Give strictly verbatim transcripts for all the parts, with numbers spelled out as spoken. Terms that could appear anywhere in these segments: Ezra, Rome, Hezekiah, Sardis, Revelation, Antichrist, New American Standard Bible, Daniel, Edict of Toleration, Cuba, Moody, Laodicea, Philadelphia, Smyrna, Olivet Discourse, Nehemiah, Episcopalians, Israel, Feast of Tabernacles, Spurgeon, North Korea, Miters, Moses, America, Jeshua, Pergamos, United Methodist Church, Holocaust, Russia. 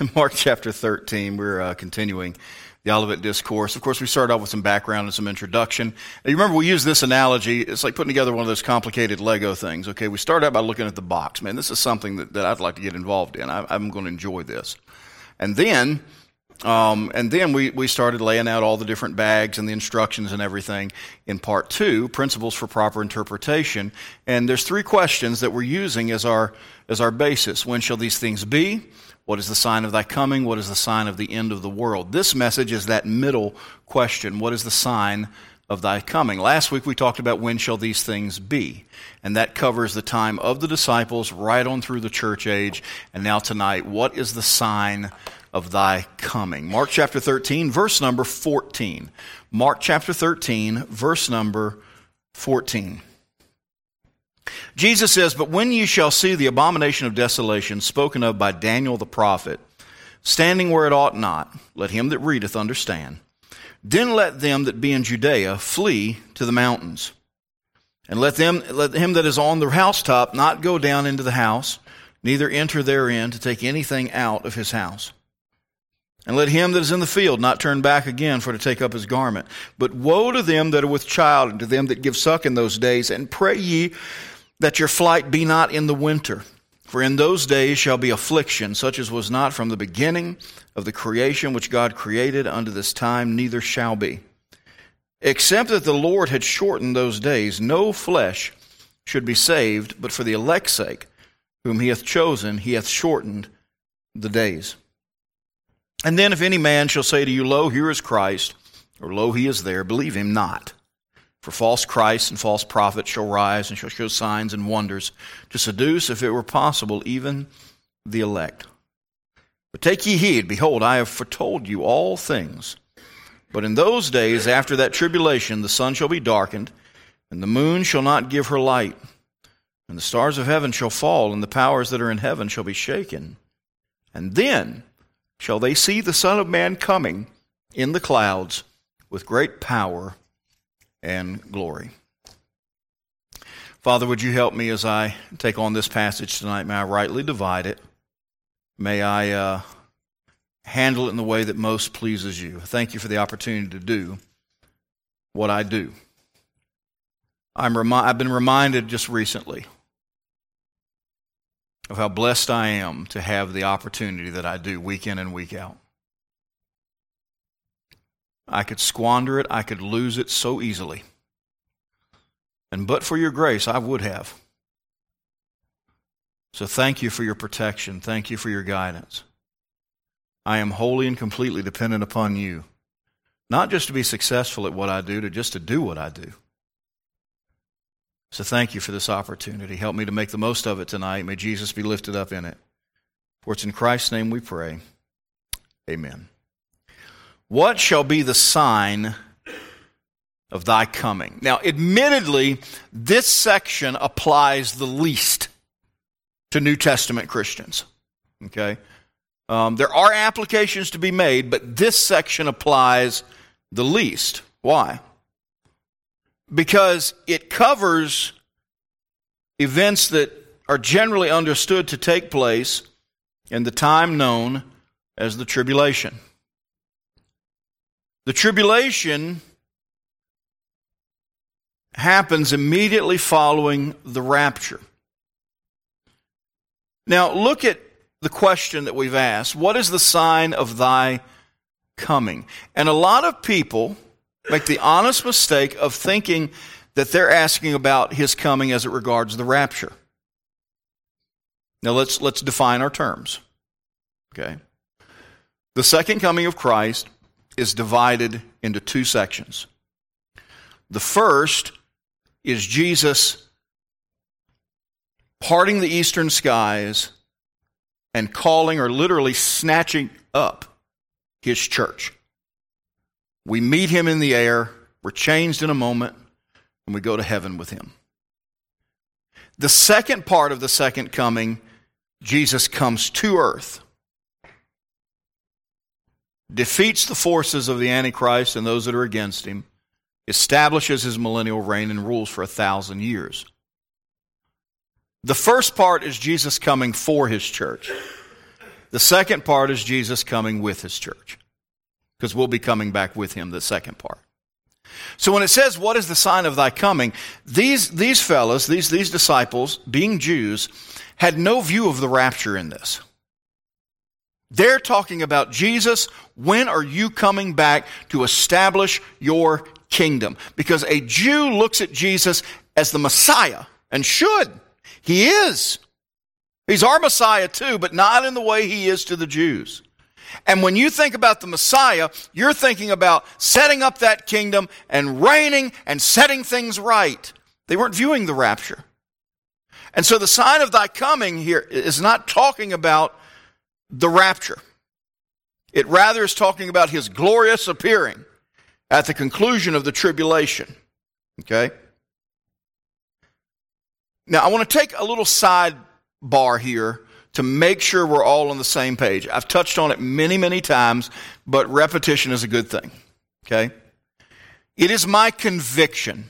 In Mark chapter thirteen, we're uh, continuing the Olivet Discourse. Of course, we started off with some background and some introduction. Now, you remember, we use this analogy. It's like putting together one of those complicated Lego things, okay? We start out by looking at the box. Man, this is something that, that I'd like to get involved in. I, I'm going to enjoy this. And then... Um, and then we, we started laying out all the different bags and the instructions and everything in part two, principles for proper interpretation. And there's three questions that we're using as our as our basis. When shall these things be? What is the sign of thy coming? What is the sign of the end of the world? This message is that middle question. What is the sign of thy coming? Last week we talked about when shall these things be, and that covers the time of the disciples right on through the church age. And now tonight, what is the sign of thy coming? Mark chapter thirteen, verse number fourteen. Mark chapter thirteen, verse number fourteen. Jesus says, "But when you shall see the abomination of desolation spoken of by Daniel the prophet, standing where it ought not, let him that readeth understand. Then let them that be in Judea flee to the mountains. And let them let him that is on the housetop not go down into the house, neither enter therein to take anything out of his house. And let him that is in the field not turn back again for to take up his garment. But woe to them that are with child, and to them that give suck in those days. And pray ye that your flight be not in the winter. For in those days shall be affliction, such as was not from the beginning of the creation which God created unto this time, neither shall be. Except that the Lord had shortened those days, no flesh should be saved, but for the elect's sake, whom he hath chosen, he hath shortened the days. And then if any man shall say to you, Lo, here is Christ, or Lo, he is there, believe him not. For false Christs and false prophets shall rise and shall show signs and wonders to seduce, if it were possible, even the elect. But take ye heed, behold, I have foretold you all things. But in those days after that tribulation the sun shall be darkened, and the moon shall not give her light, and the stars of heaven shall fall, and the powers that are in heaven shall be shaken. And then shall they see the Son of Man coming in the clouds with great power and glory." Father, would you help me as I take on this passage tonight? May I rightly divide it. May I uh, handle it in the way that most pleases you. Thank you for the opportunity to do what I do. I'm remi- I've been reminded just recently of how blessed I am to have the opportunity that I do week in and week out. I could squander it, I could lose it so easily. And but for your grace, I would have. So thank you for your protection. Thank you for your guidance. I am wholly and completely dependent upon you, not just to be successful at what I do, to just to do what I do. So thank you for this opportunity. Help me to make the most of it tonight. May Jesus be lifted up in it. For it's in Christ's name we pray. Amen. What shall be the sign of thy coming? Now, admittedly, this section applies the least to New Testament Christians. Okay? Um, there are applications to be made, but this section applies the least. Why? Because it covers events that are generally understood to take place in the time known as the tribulation. The tribulation happens immediately following the rapture. Now, look at the question that we've asked. What is the sign of thy coming? And a lot of people make the honest mistake of thinking that they're asking about his coming as it regards the rapture. Now, let's, let's define our terms. Okay? The second coming of Christ is divided into two sections. The first is Jesus parting the eastern skies and calling, or literally snatching up, his church. We meet him in the air, we're changed in a moment, and we go to heaven with him. The second part of the second coming, Jesus comes to earth, defeats the forces of the Antichrist and those that are against him, establishes his millennial reign, and rules for a thousand years. The first part is Jesus coming for his church. The second part is Jesus coming with his church, because we'll be coming back with him, the second part. So when it says, what is the sign of thy coming? These, these fellows, these, these disciples, being Jews, had no view of the rapture in this. They're talking about Jesus, when are you coming back to establish your kingdom? Because a Jew looks at Jesus as the Messiah, and should. He is. He's our Messiah too, but not in the way he is to the Jews. And when you think about the Messiah, you're thinking about setting up that kingdom and reigning and setting things right. They weren't viewing the rapture. And so the sign of thy coming here is not talking about the rapture. It rather is talking about his glorious appearing at the conclusion of the tribulation. Okay? Now, I want to take a little sidebar here to make sure we're all on the same page. I've touched on it many, many times, but repetition is a good thing, okay? It is my conviction.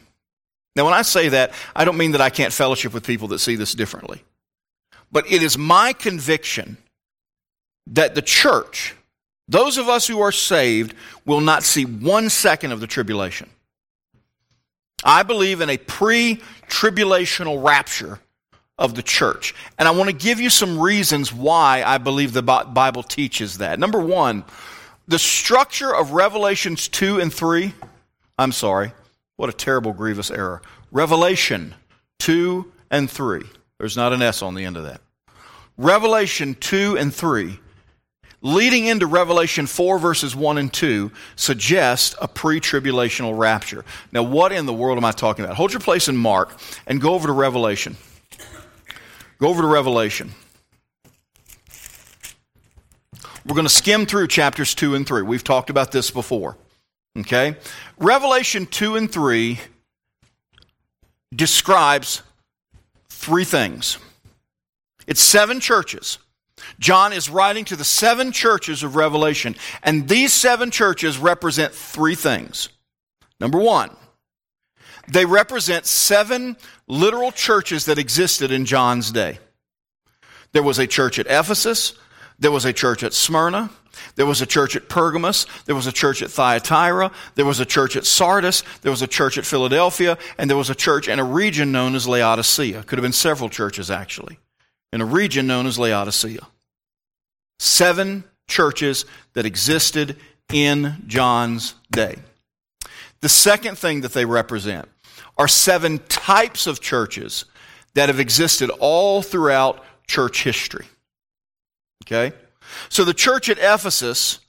Now, when I say that, I don't mean that I can't fellowship with people that see this differently. But it is my conviction that the church, those of us who are saved, will not see one second of the tribulation. I believe in a pre-tribulational rapture of the church. And I want to give you some reasons why I believe the Bible teaches that. Number one, the structure of Revelations two and three. I'm sorry, what a terrible, grievous error. Revelation two and three. There's not an S on the end of that. Revelation two and three, leading into Revelation four, verses one and two, suggest a pre-tribulational rapture. Now, what in the world am I talking about? Hold your place in Mark and go over to Revelation. Go over to Revelation. We're going to skim through chapters two and three. We've talked about this before. Okay? Revelation two and three describes three things. It's seven churches. John is writing to the seven churches of Revelation, and these seven churches represent three things. Number one, they represent seven literal churches that existed in John's day. There was a church at Ephesus. There was a church at Smyrna. There was a church at Pergamos. There was a church at Thyatira. There was a church at Sardis. There was a church at Philadelphia. And there was a church in a region known as Laodicea. Could have been several churches, actually, in a region known as Laodicea. Seven churches that existed in John's day. The second thing that they represent are seven types of churches that have existed all throughout church history. Okay? So the church at Ephesus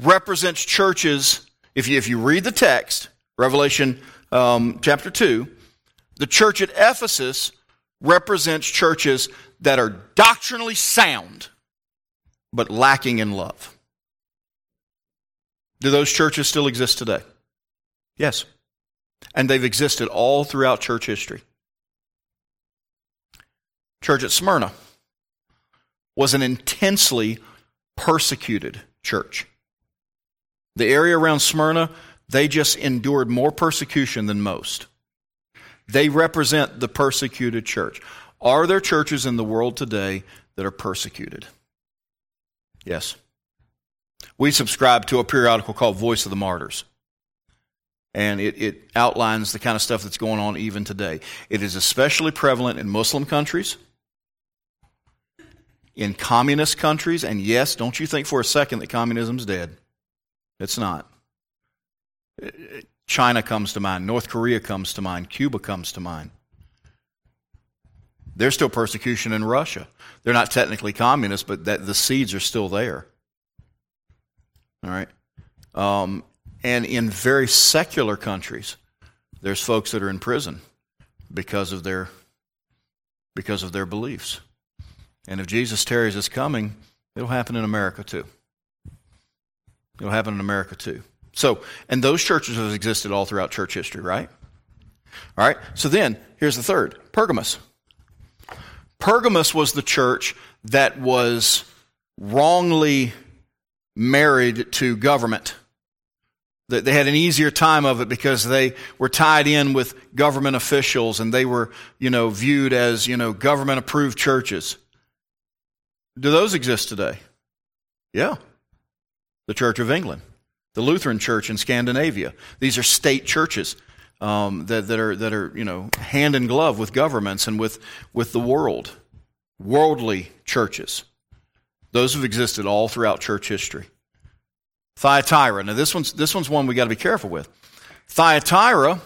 represents churches, if you, if you read the text, Revelation um, chapter two, the church at Ephesus represents churches that are doctrinally sound, but lacking in love. Do those churches still exist today? Yes. And they've existed all throughout church history. Church at Smyrna was an intensely persecuted church. The area around Smyrna, they just endured more persecution than most. They represent the persecuted church. Are there churches in the world today that are persecuted? Yes. We subscribe to a periodical called Voice of the Martyrs. And it, it outlines the kind of stuff that's going on even today. It is especially prevalent in Muslim countries, in communist countries, and yes, don't you think for a second that communism's dead. It's not. China comes to mind. North Korea comes to mind. Cuba comes to mind. There's still persecution in Russia. They're not technically communist, but that, the seeds are still there. All right? Um... And in very secular countries, there's folks that are in prison because of their because of their beliefs. And if Jesus tarries his coming, it'll happen in America too. It'll happen in America too. So, and those churches have existed all throughout church history, right? All right, so then, here's the third, Pergamos. Pergamos was the church that was wrongly married to government. They had an easier time of it because they were tied in with government officials and they were, you know, viewed as, you know, government-approved churches. Do those exist today? Yeah. The Church of England, the Lutheran Church in Scandinavia. These are state churches um, that, that are that are you know hand in glove with governments and with with the world. Worldly churches. Those have existed all throughout church history. Thyatira. Now this one's this one's one we got to be careful with. Thyatira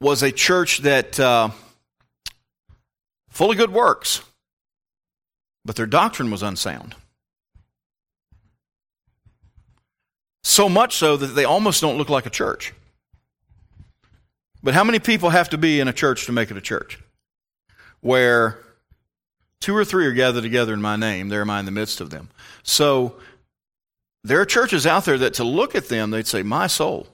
was a church that uh, full of good works, but their doctrine was unsound. So much so that they almost don't look like a church. But how many people have to be in a church to make it a church? Where two or three are gathered together in my name, there am I in the midst of them. So there are churches out there that to look at them, they'd say, my soul,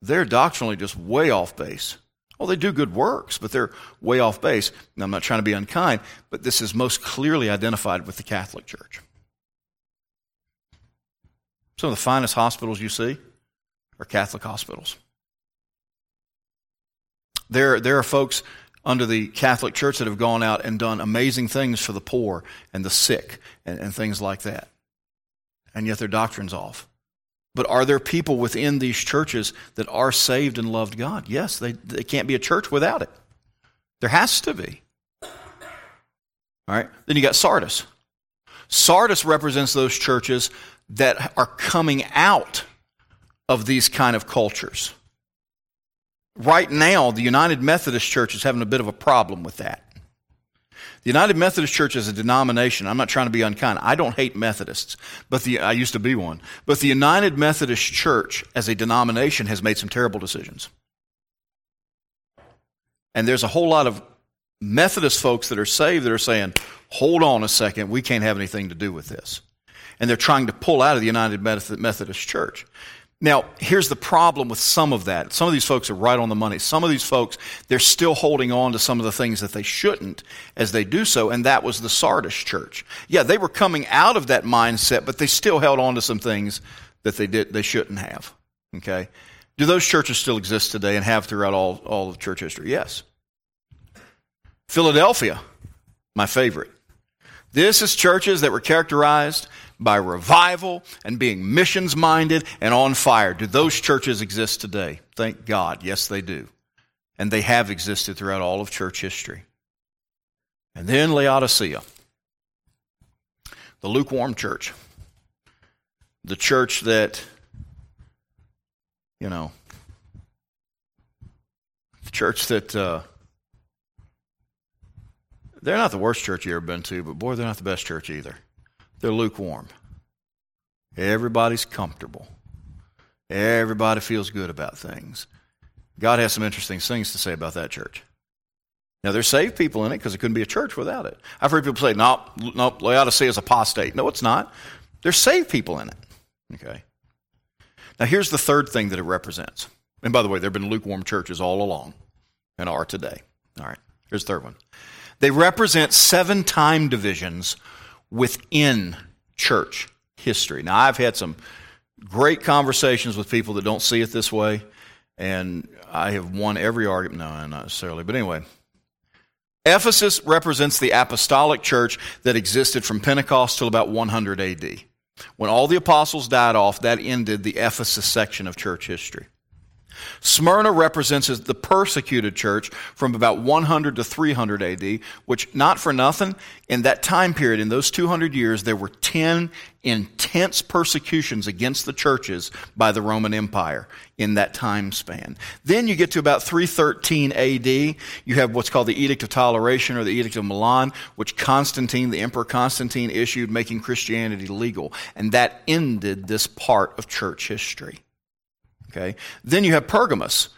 they're doctrinally just way off base. Well, they do good works, but they're way off base. And I'm not trying to be unkind, but this is most clearly identified with the Catholic Church. Some of the finest hospitals you see are Catholic hospitals. There, there are folks under the Catholic Church that have gone out and done amazing things for the poor and the sick and, and things like that. And yet their doctrine's off. But are there people within these churches that are saved and loved God? Yes, they, they can't be a church without it. There has to be. All right. Then you got Sardis. Sardis represents those churches that are coming out of these kind of cultures. Right now, the United Methodist Church is having a bit of a problem with that. The United Methodist Church is a denomination. I'm not trying to be unkind. I don't hate Methodists, but the I used to be one. But the United Methodist Church as a denomination has made some terrible decisions. And there's a whole lot of Methodist folks that are saved that are saying, hold on a second, we can't have anything to do with this. And they're trying to pull out of the United Methodist Church. Now, here's the problem with some of that. Some of these folks are right on the money. Some of these folks, they're still holding on to some of the things that they shouldn't as they do so, and that was the Sardis church. Yeah, they were coming out of that mindset, but they still held on to some things that they did they shouldn't have. Okay? Do those churches still exist today and have throughout all, all of church history? Yes. Philadelphia, my favorite. This is churches that were characterized by revival and being missions-minded and on fire. Do those churches exist today? Thank God. Yes, they do. And they have existed throughout all of church history. And then Laodicea, the lukewarm church, the church that, you know, the church that, uh, they're not the worst church you've ever been to, but boy, they're not the best church either. They're lukewarm. Everybody's comfortable. Everybody feels good about things. God has some interesting things to say about that church. Now, there's saved people in it because it couldn't be a church without it. I've heard people say, no, nope, nope, Laodicea is apostate. No, it's not. There's saved people in it. Okay. Now, here's the third thing that it represents. And by the way, there have been lukewarm churches all along and are today. All right. Here's the third one. They represent seven time divisions within church history. Now, I've had some great conversations with people that don't see it this way, and I have won every argument. No, not necessarily, but anyway. Ephesus represents the apostolic church that existed from Pentecost till about one hundred A D. When all the apostles died off, that ended the Ephesus section of church history. Smyrna represents the persecuted church from about one hundred to three hundred A D, which, not for nothing, in that time period, in those two hundred years, there were ten intense persecutions against the churches by the Roman Empire in that time span. Then you get to about three thirteen A D, you have what's called the Edict of Toleration or the Edict of Milan, which Constantine, the Emperor Constantine, issued, making Christianity legal. And that ended this part of church history. Okay. Then you have Pergamos.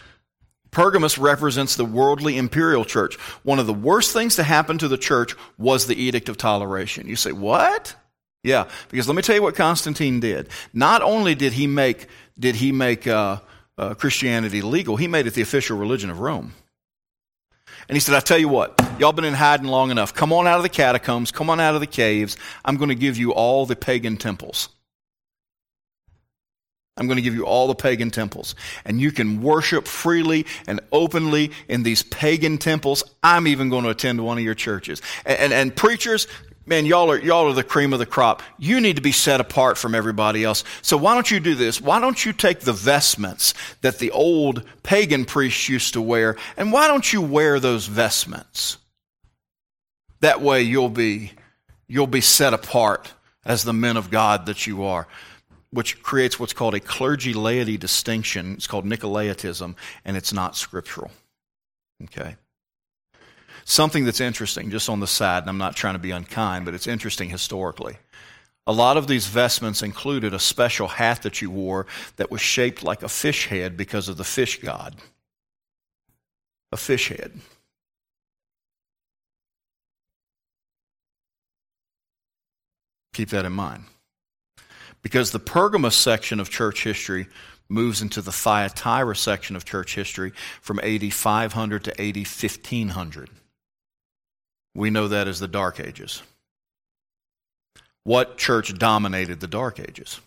Pergamos represents the worldly imperial church. One of the worst things to happen to the church was the Edict of Toleration. You say, what? Yeah, because let me tell you what Constantine did. Not only did he make did he make uh, uh, Christianity legal, he made it the official religion of Rome. And he said, I tell you what, y'all been in hiding long enough. Come on out of the catacombs. Come on out of the caves. I'm going to give you all the pagan temples. I'm going to give you all the pagan temples, and you can worship freely and openly in these pagan temples. I'm even going to attend one of your churches. And, and, and preachers, man, y'all are, y'all are the cream of the crop. You need to be set apart from everybody else. So why don't you do this? Why don't you take the vestments that the old pagan priests used to wear, and why don't you wear those vestments? That way you'll be, you'll be set apart as the men of God that you are, which creates what's called a clergy-laity distinction. It's called Nicolaitism, and it's not scriptural. Okay. Something that's interesting, just on the side, and I'm not trying to be unkind, but it's interesting historically. A lot of these vestments included a special hat that you wore that was shaped like a fish head because of the fish god. A fish head. Keep that in mind. Because the Pergamos section of church history moves into the Thyatira section of church history from A D five hundred to A D fifteen hundred. We know that as the Dark Ages. What church dominated the Dark Ages?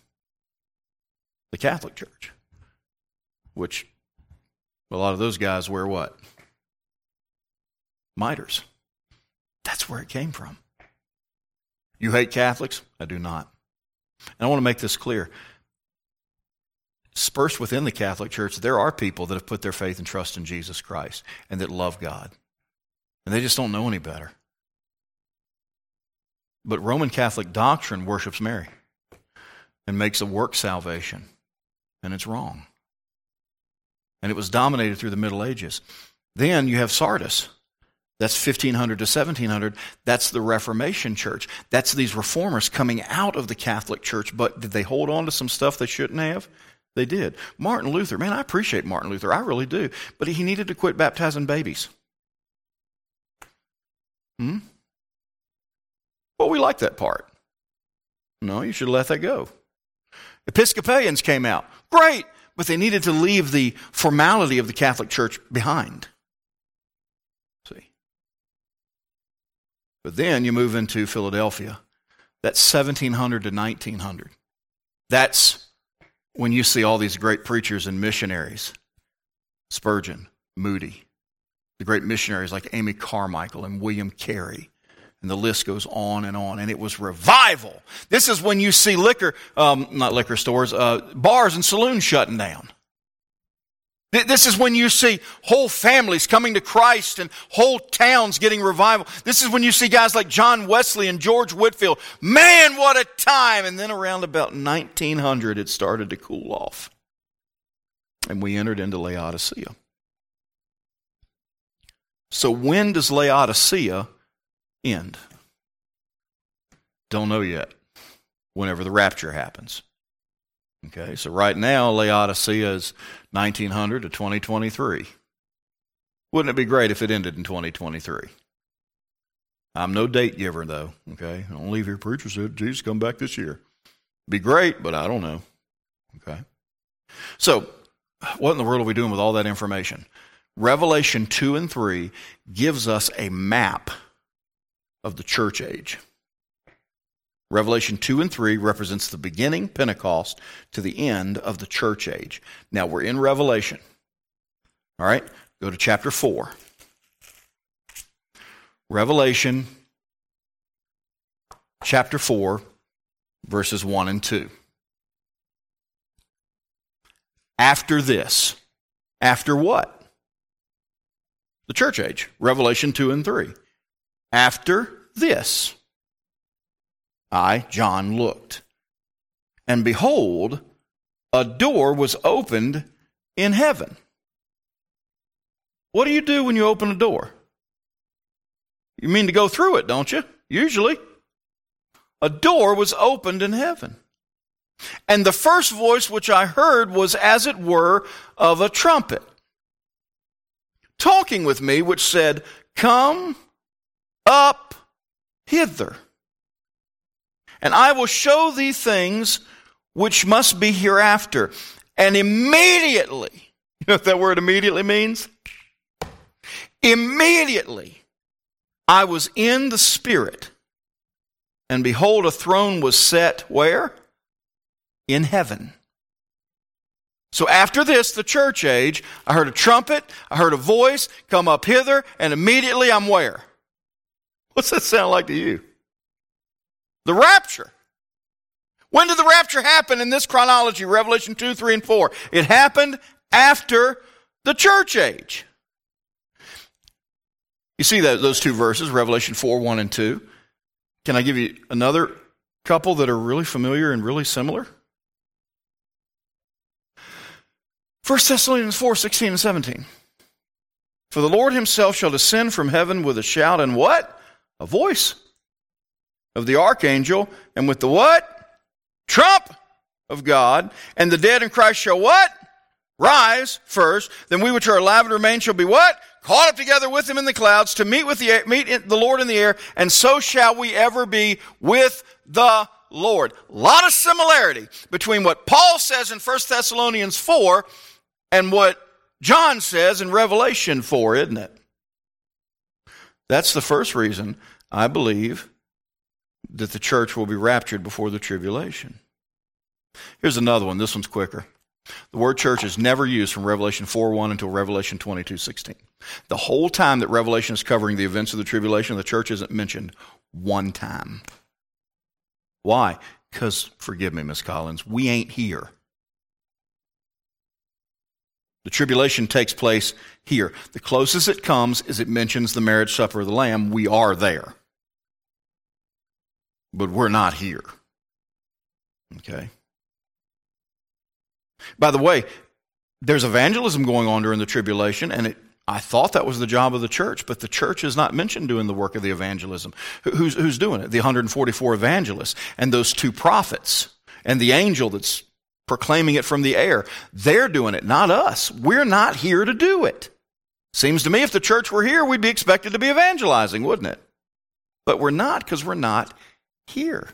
The Catholic Church, which a lot of those guys wear what? Miters. That's where it came from. You hate Catholics? I do not. And I want to make this clear. Dispersed within the Catholic Church, there are people that have put their faith and trust in Jesus Christ and that love God. And they just don't know any better. But Roman Catholic doctrine worships Mary and makes a work salvation. And it's wrong. And it was dominated through the Middle Ages. Then you have Sardis. That's fifteen hundred to seventeen hundred. That's the Reformation Church. That's these reformers coming out of the Catholic Church. But did they hold on to some stuff they shouldn't have? They did. Martin Luther, man, I appreciate Martin Luther. I really do. But he needed to quit baptizing babies. Hmm? Well, we like that part. No, you should let that go. Episcopalians came out. Great! But they needed to leave the formality of the Catholic Church behind. But then you move into Philadelphia. That's seventeen hundred to nineteen hundred. That's when you see all these great preachers and missionaries. Spurgeon, Moody, the great missionaries like Amy Carmichael and William Carey. And the list goes on and on. And it was revival. This is when you see liquor, um, not liquor stores, uh, bars and saloons shutting down. This is when you see whole families coming to Christ and whole towns getting revival. This is when you see guys like John Wesley and George Whitefield. Man, what a time! And then around about nineteen hundred, it started to cool off. And we entered into Laodicea. So when does Laodicea end? Don't know yet. Whenever the rapture happens. Okay, so right now, Laodicea is nineteen hundred to twenty twenty-three. Wouldn't it be great if it ended in twenty twenty-three? I'm no date giver, though, okay? I don't leave here, preacher said, Jesus, come back this year. Be great, but I don't know, okay? So, what in the world are we doing with all that information? Revelation two and three gives us a map of the church age. Revelation two and three represents the beginning, Pentecost, to the end of the church age. Now, we're in Revelation. All right? Go to chapter four. Revelation chapter four, verses one and two. After this. After what? The church age. Revelation two and three. After this. I, John, looked, and behold, a door was opened in heaven. What do you do when you open a door? You mean to go through it, don't you? Usually. A door was opened in heaven. And the first voice which I heard was as it were of a trumpet, talking with me, which said, Come up hither. And I will show thee things which must be hereafter. And immediately, you know what that word immediately means? Immediately I was in the Spirit, and behold, a throne was set where? In heaven. So after this, the church age, I heard a trumpet, I heard a voice, come up hither, and immediately I'm where? What's that sound like to you? The rapture. When did the rapture happen in this chronology, Revelation two, three, and four? It happened after the church age. You see that, those two verses, Revelation four, one, and two. Can I give you another couple that are really familiar and really similar? First Thessalonians four, sixteen, and seventeen. For the Lord himself shall descend from heaven with a shout and what? A voice of the archangel, and with the what? Trump of God, and the dead in Christ shall what? Rise first. Then we which are alive and remain shall be what? Caught up together with him in the clouds to meet with the meet the Lord in the air, and so shall we ever be with the Lord. A lot of similarity between what Paul says in First Thessalonians four and what John says in Revelation four, isn't it? That's the first reason I believe that the church will be raptured before the tribulation. Here's another one. This one's quicker. The word church is never used from Revelation four one until Revelation twenty-two sixteen. The whole time that Revelation is covering the events of the tribulation, the church isn't mentioned one time. Why? Because, forgive me, Miss Collins, we ain't here. The tribulation takes place here. The closest it comes is it mentions the marriage supper of the Lamb. We are there. But we're not here. Okay? By the way, there's evangelism going on during the tribulation, and it, I thought that was the job of the church, but the church is not mentioned doing the work of the evangelism. Who's, who's doing it? The one hundred forty-four evangelists and those two prophets and the angel that's proclaiming it from the air. They're doing it, not us. We're not here to do it. Seems to me if the church were here, we'd be expected to be evangelizing, wouldn't it? But we're not, because we're not here.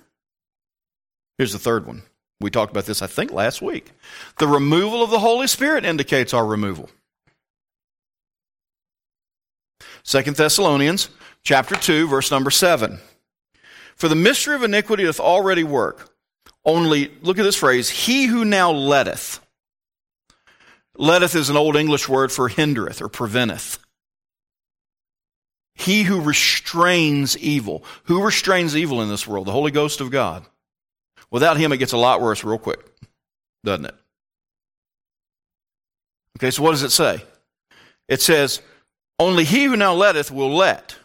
Here's the third one. We talked about this, I think, last week. The removal of the Holy Spirit indicates our removal. Second Thessalonians chapter two, verse number seven. For the mystery of iniquity doth already work. Only, look at this phrase, he who now letteth. Letteth is an old English word for hindereth or preventeth. He who restrains evil. Who restrains evil in this world? The Holy Ghost of God. Without him, it gets a lot worse real quick, doesn't it? Okay, so what does it say? It says, only he who now letteth will let,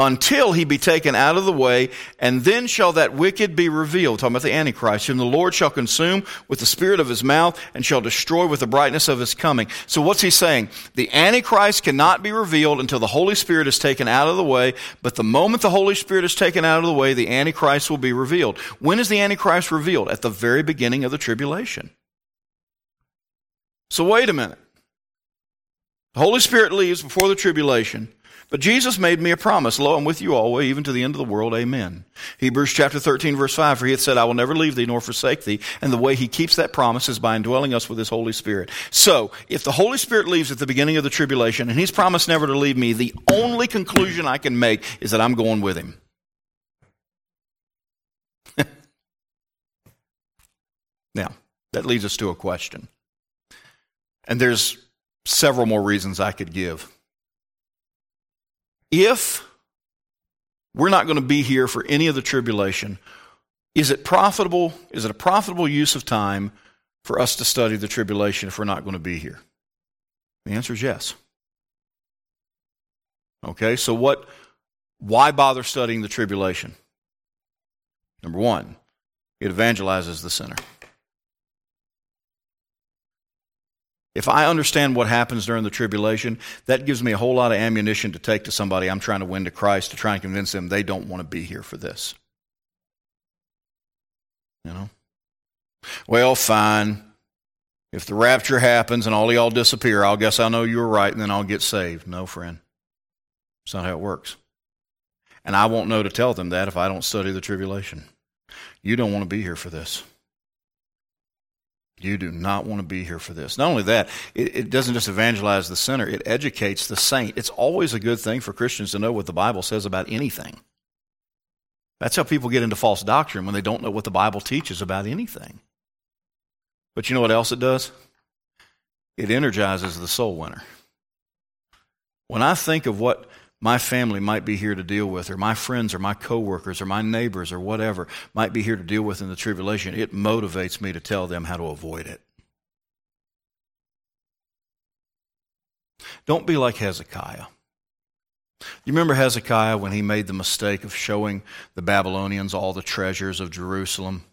until he be taken out of the way, and then shall that wicked be revealed. Talking about the Antichrist, whom the Lord shall consume with the spirit of his mouth and shall destroy with the brightness of his coming. So what's he saying? The Antichrist cannot be revealed until the Holy Spirit is taken out of the way, but the moment the Holy Spirit is taken out of the way, the Antichrist will be revealed. When is the Antichrist revealed? At the very beginning of the tribulation. So wait a minute. The Holy Spirit leaves before the tribulation. But Jesus made me a promise, lo, I'm with you always, even to the end of the world, amen. Hebrews chapter thirteen, verse five, for he hath said, I will never leave thee nor forsake thee. And the way he keeps that promise is by indwelling us with his Holy Spirit. So, if the Holy Spirit leaves at the beginning of the tribulation, and he's promised never to leave me, the only conclusion I can make is that I'm going with him. Now, that leads us to a question. And there's several more reasons I could give. If we're not going to be here for any of the tribulation, is it profitable? Is it a profitable use of time for us to study the tribulation if we're not going to be here? The answer is yes. Okay, so what? Why bother studying the tribulation? Number one, it evangelizes the sinner. If I understand what happens during the tribulation, that gives me a whole lot of ammunition to take to somebody I'm trying to win to Christ to try and convince them they don't want to be here for this. You know? Well, fine. If the rapture happens and all y'all disappear, I'll guess I know you were right and then I'll get saved. No, friend. That's not how it works. And I won't know to tell them that if I don't study the tribulation. You don't want to be here for this. You do not want to be here for this. Not only that, it, it doesn't just evangelize the sinner, it educates the saint. It's always a good thing for Christians to know what the Bible says about anything. That's how people get into false doctrine, when they don't know what the Bible teaches about anything. But you know what else it does? it energizes the soul winner. When I think of what my family might be here to deal with, or my friends or my coworkers or my neighbors or whatever might be here to deal with in the tribulation, it motivates me to tell them how to avoid it. Don't be like Hezekiah. You remember Hezekiah when he made the mistake of showing the Babylonians all the treasures of Jerusalem?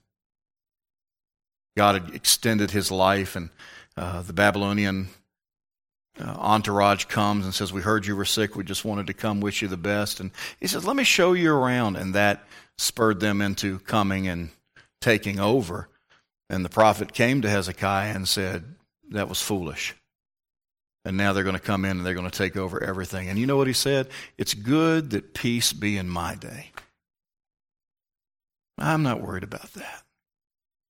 God had extended his life, and uh, the Babylonian uh, entourage comes and says, "We heard you were sick. We just wanted to come wish you the best." And he says, "Let me show you around." And that spurred them into coming and taking over. And the prophet came to Hezekiah and said, "That was foolish. And now they're going to come in and they're going to take over everything." And you know what he said? "It's good that peace be in my day. I'm not worried about that.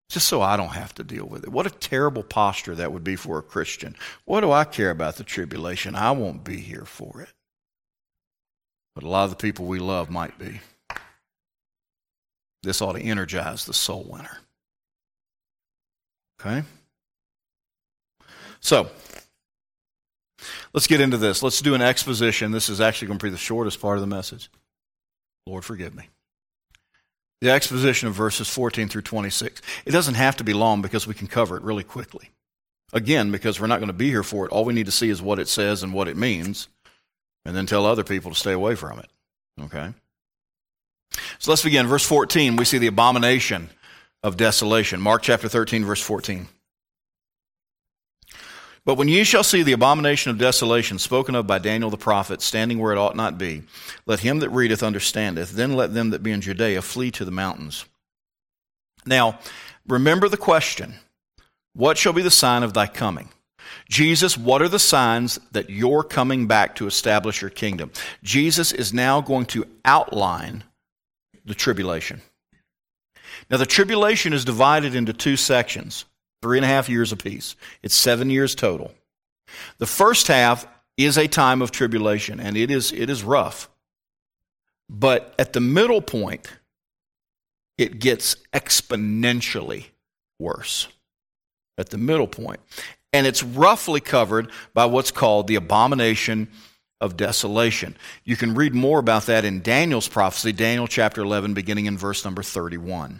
Just so I don't have to deal with it." What a terrible posture that would be for a Christian. What do I care about the tribulation? I won't be here for it. But a lot of the people we love might be. This ought to energize the soul winner. Okay? So, let's get into this. Let's do an exposition. This is actually going to be the shortest part of the message. Lord, forgive me. The exposition of verses fourteen through twenty-six. It doesn't have to be long because we can cover it really quickly. Again, because we're not going to be here for it. All we need to see is what it says and what it means, and then tell other people to stay away from it. Okay? So let's begin. Verse fourteen, we see the abomination of desolation. Mark chapter thirteen, verse fourteen. "But when ye shall see the abomination of desolation spoken of by Daniel the prophet, standing where it ought not be, let him that readeth understandeth, then let them that be in Judea flee to the mountains." Now, remember the question, what shall be the sign of thy coming? Jesus, what are the signs that you're coming back to establish your kingdom? Jesus is now going to outline the tribulation. Now, the tribulation is divided into two sections. Three and a half years apiece. It's seven years total. The first half is a time of tribulation, and it is it is rough. But at the middle point, it gets exponentially worse. At the middle point. And it's roughly covered by what's called the abomination of desolation. You can read more about that in Daniel's prophecy, Daniel chapter eleven, beginning in verse number thirty-one.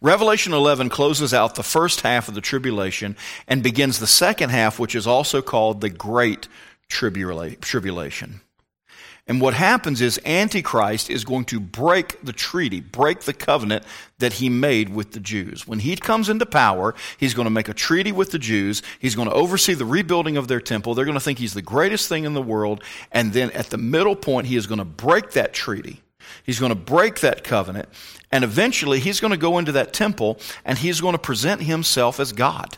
Revelation eleven closes out the first half of the tribulation and begins the second half, which is also called the Great Tribulation. And what happens is Antichrist is going to break the treaty, break the covenant that he made with the Jews. When he comes into power, he's going to make a treaty with the Jews. He's going to oversee the rebuilding of their temple. They're going to think he's the greatest thing in the world. And then at the middle point, he is going to break that treaty. He's going to break that covenant, and eventually he's going to go into that temple, and he's going to present himself as God.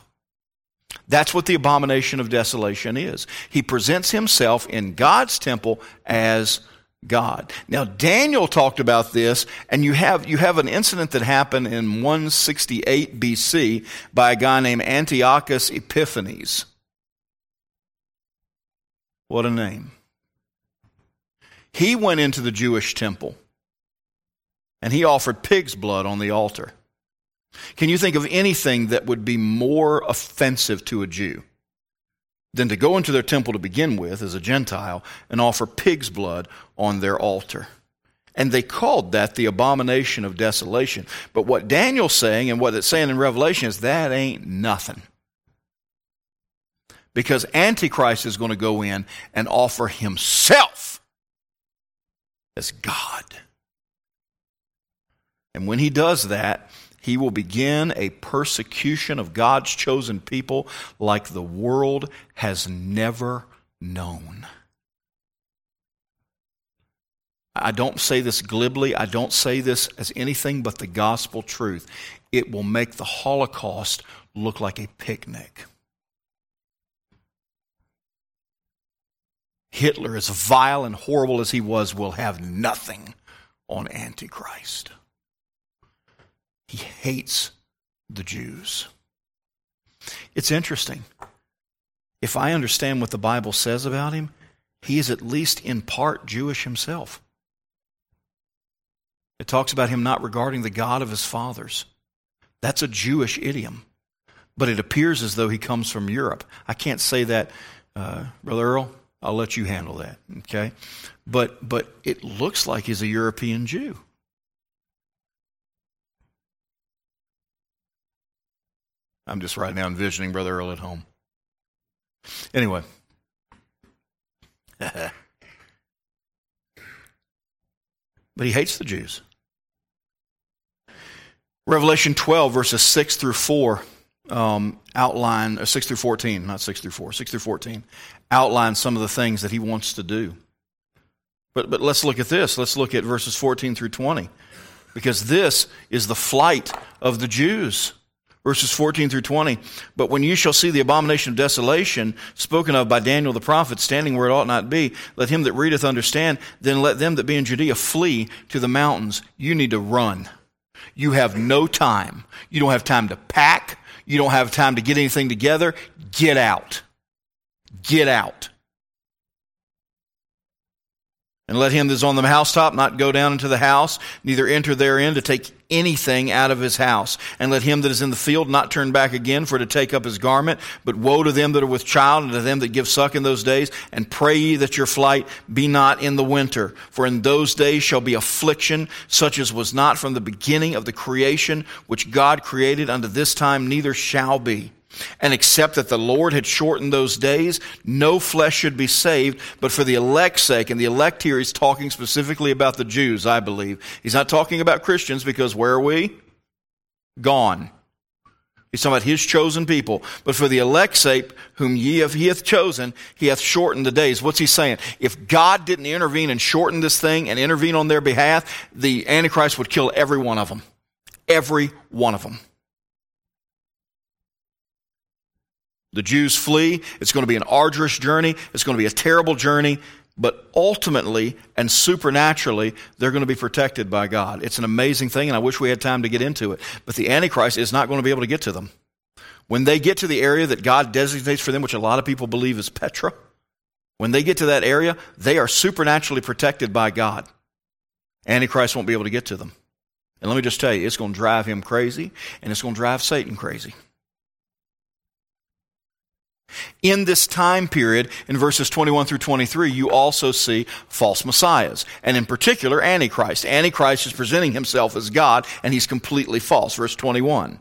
That's what the abomination of desolation is. He presents himself in God's temple as God. Now, Daniel talked about this, and you have you have an incident that happened in one sixty-eight B C by a guy named Antiochus Epiphanes. What a name. He went into the Jewish temple, and he offered pig's blood on the altar. Can you think of anything that would be more offensive to a Jew than to go into their temple to begin with as a Gentile and offer pig's blood on their altar? And they called that the abomination of desolation. But what Daniel's saying and what it's saying in Revelation is that ain't nothing. Because Antichrist is going to go in and offer himself as God. And when he does that, he will begin a persecution of God's chosen people like the world has never known. I don't say this glibly. I don't say this as anything but the gospel truth. It will make the Holocaust look like a picnic. Hitler, as vile and horrible as he was, will have nothing on Antichrist. He hates the Jews. It's interesting. If I understand what the Bible says about him, he is at least in part Jewish himself. It talks about him not regarding the God of his fathers. That's a Jewish idiom. but it appears as though he comes from Europe. I can't say that, uh, Brother Earl. I'll let you handle that, okay? But but it looks like he's a European Jew. I'm just right now envisioning Brother Earl at home. Anyway. But he hates the Jews. Revelation twelve, verses six through four, um, outline, or six through fourteen, not six through four, six through fourteen, outline some of the things that he wants to do. But but let's look at this. Let's look at verses fourteen through twenty, because this is the flight of the Jews. Verses fourteen through twenty, but when you shall see the abomination of desolation spoken of by Daniel the prophet standing where it ought not be, let him that readeth understand, then let them that be in Judea flee to the mountains. You need to run. You have no time. You don't have time to pack. You don't have time to get anything together. Get out. Get out. And let him that is on the housetop not go down into the house, neither enter therein to take anything out of his house. And let him that is in the field not turn back again for to take up his garment. But woe to them that are with child and to them that give suck in those days. And pray ye that your flight be not in the winter. For in those days shall be affliction, such as was not from the beginning of the creation, which God created unto this time, neither shall be. And except that the Lord had shortened those days, no flesh should be saved, but for the elect's sake. And the elect here is talking specifically about the Jews, I believe. He's not talking about Christians, because where are we? Gone. He's talking about his chosen people. But for the elect's sake, whom ye have, he hath chosen, he hath shortened the days. What's he saying? If God didn't intervene and shorten this thing and intervene on their behalf, the Antichrist would kill every one of them. Every one of them. The Jews flee. It's going to be an arduous journey. It's going to be a terrible journey. But ultimately and supernaturally, they're going to be protected by God. It's an amazing thing, and I wish we had time to get into it. But the Antichrist is not going to be able to get to them. When they get to the area that God designates for them, which a lot of people believe is Petra, when they get to that area, they are supernaturally protected by God. Antichrist won't be able to get to them. And let me just tell you, it's going to drive him crazy, and it's going to drive Satan crazy. In this time period, in verses twenty-one through twenty-three, you also see false messiahs, and in particular, Antichrist. Antichrist is presenting himself as God, and he's completely false. Verse twenty-one.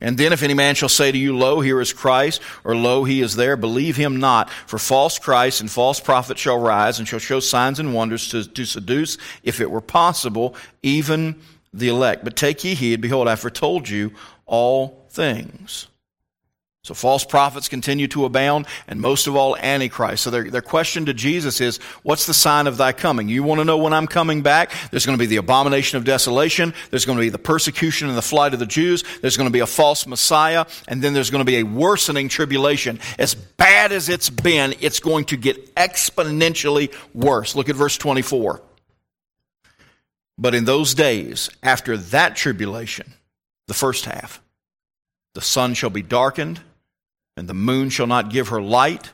And then if any man shall say to you, Lo, here is Christ, or Lo, he is there, believe him not. For false Christ and false prophets shall rise, and shall show signs and wonders to, to seduce, if it were possible, even the elect. But take ye heed, behold, I foretold you all things. So false prophets continue to abound, and most of all, Antichrist. So their, their question to Jesus is, what's the sign of thy coming? You want to know when I'm coming back? There's going to be the abomination of desolation. There's going to be the persecution and the flight of the Jews. There's going to be a false Messiah. And then there's going to be a worsening tribulation. As bad as it's been, it's going to get exponentially worse. Look at verse twenty-four. But in those days, after that tribulation, the first half, the sun shall be darkened, and the moon shall not give her light,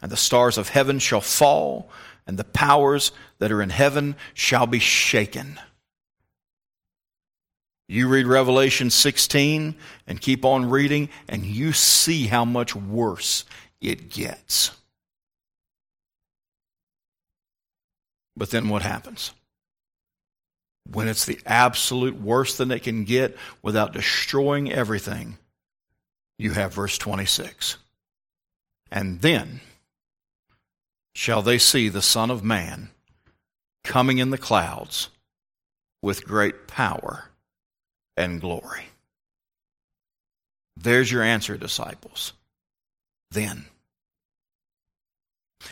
and the stars of heaven shall fall, and the powers that are in heaven shall be shaken. You read Revelation sixteen and keep on reading, and you see how much worse it gets. But then what happens? When it's the absolute worst than it can get without destroying everything, you have verse twenty-six. And then shall they see the Son of Man coming in the clouds with great power and glory. There's your answer, disciples. Then.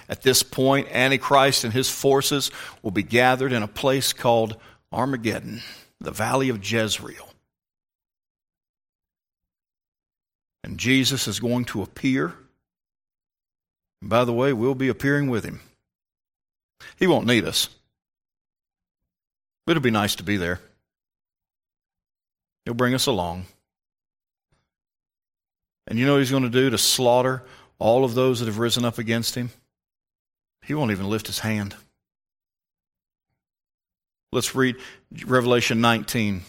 At this point, Antichrist and his forces will be gathered in a place called Armageddon, the Valley of Jezreel. And Jesus is going to appear. And by the way, we'll be appearing with him. He won't need us. But it'll be nice to be there. He'll bring us along. And you know what he's going to do to slaughter all of those that have risen up against him? He won't even lift his hand. Let's read Revelation nineteen,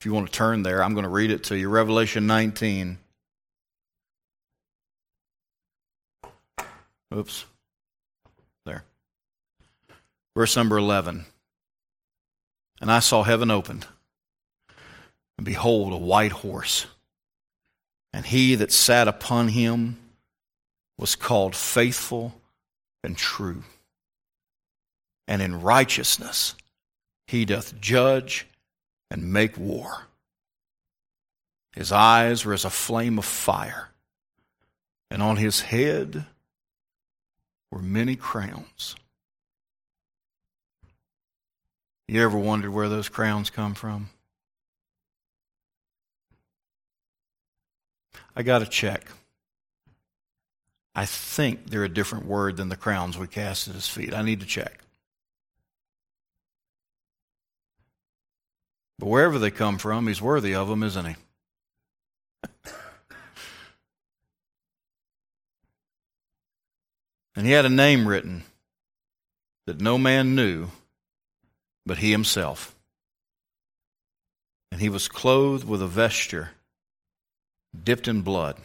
If you want to turn there, I'm going to read it to you. Revelation nineteen. Oops. There. Verse number eleven. And I saw heaven opened, and behold, a white horse. And he that sat upon him was called Faithful and True. And in righteousness he doth judge and make war. His eyes were as a flame of fire, and on his head were many crowns. You ever wondered where those crowns come from? I got to check. I think they're a different word than the crowns we cast at his feet. I need to check. But wherever they come from, he's worthy of them, isn't he? And he had a name written that no man knew but he himself. And he was clothed with a vesture dipped in blood.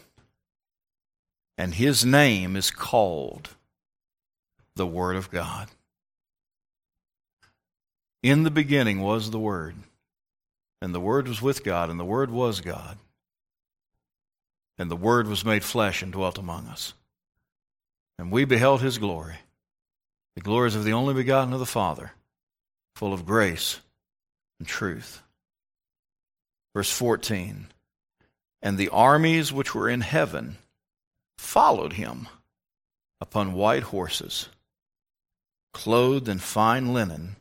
And his name is called the Word of God. In the beginning was the Word, and the Word was with God, and the Word was God. And the Word was made flesh and dwelt among us. And we beheld his glory, the glories of the only begotten of the Father, full of grace and truth. Verse fourteen, and the armies which were in heaven followed him upon white horses, clothed in fine linen,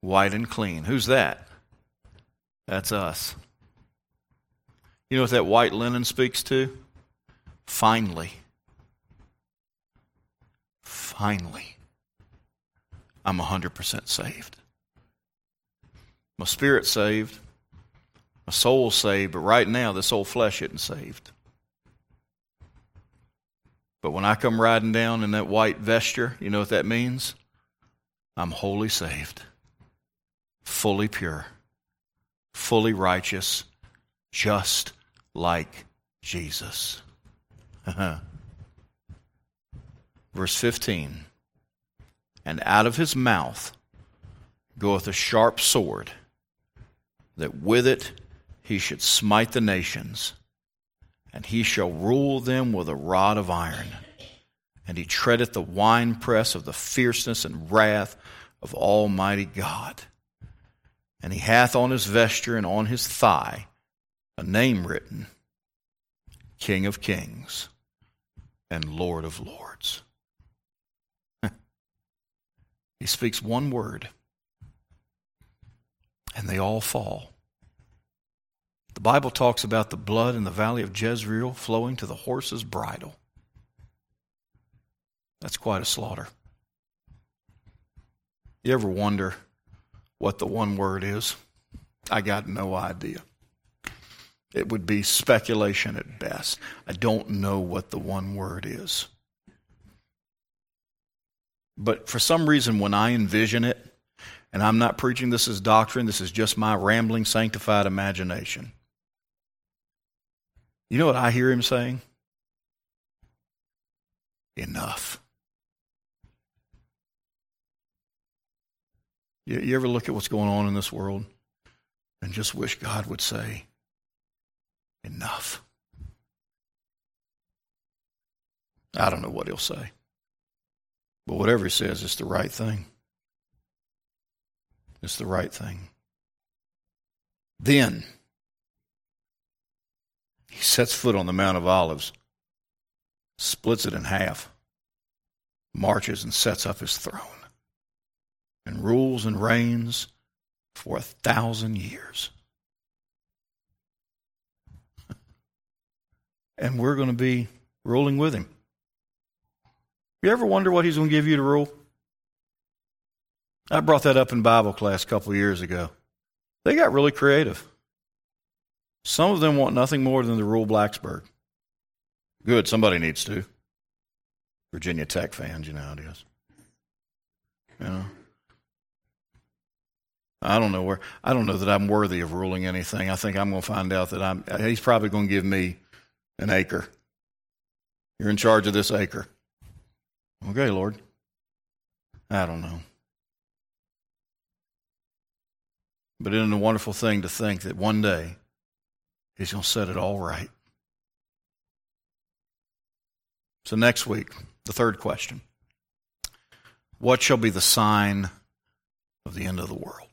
white and clean. Who's that? That's us. You know what that white linen speaks to? Finally. Finally. I'm one hundred percent saved. My spirit's saved. My soul's saved. But right now, this old flesh isn't saved. But when I come riding down in that white vesture, you know what that means? I'm wholly saved. Fully pure. Fully righteous, just like Jesus. Verse fifteen, and out of his mouth goeth a sharp sword, that with it he should smite the nations, and he shall rule them with a rod of iron, and he treadeth the winepress of the fierceness and wrath of Almighty God. And he hath on his vesture and on his thigh a name written, King of Kings and Lord of Lords. He speaks one word, and they all fall. The Bible talks about the blood in the Valley of Jezreel flowing to the horse's bridle. That's quite a slaughter. You ever wonder what the one word is? I got no idea. It would be speculation at best. I don't know what the one word is. But for some reason, when I envision it, and I'm not preaching this as doctrine, this is just my rambling, sanctified imagination. You know what I hear him saying? Enough. You ever look at what's going on in this world and just wish God would say, enough? I don't know what he'll say. But whatever he says, it's the right thing. It's the right thing. Then he sets foot on the Mount of Olives, splits it in half, marches and sets up his throne, and rules and reigns for a thousand years. And we're going to be ruling with him. You ever wonder what he's going to give you to rule? I brought that up in Bible class a couple of years ago. They got really creative. Some of them want nothing more than to rule Blacksburg. Good, somebody needs to. Virginia Tech fans, you know how it is. You know? I don't know where. I don't know that I'm worthy of ruling anything. I think I'm going to find out that I'm. He's probably going to give me an acre. You're in charge of this acre. Okay, Lord. I don't know. But isn't it a wonderful thing to think that one day he's going to set it all right? So next week, the third question. What shall be the sign of the end of the world?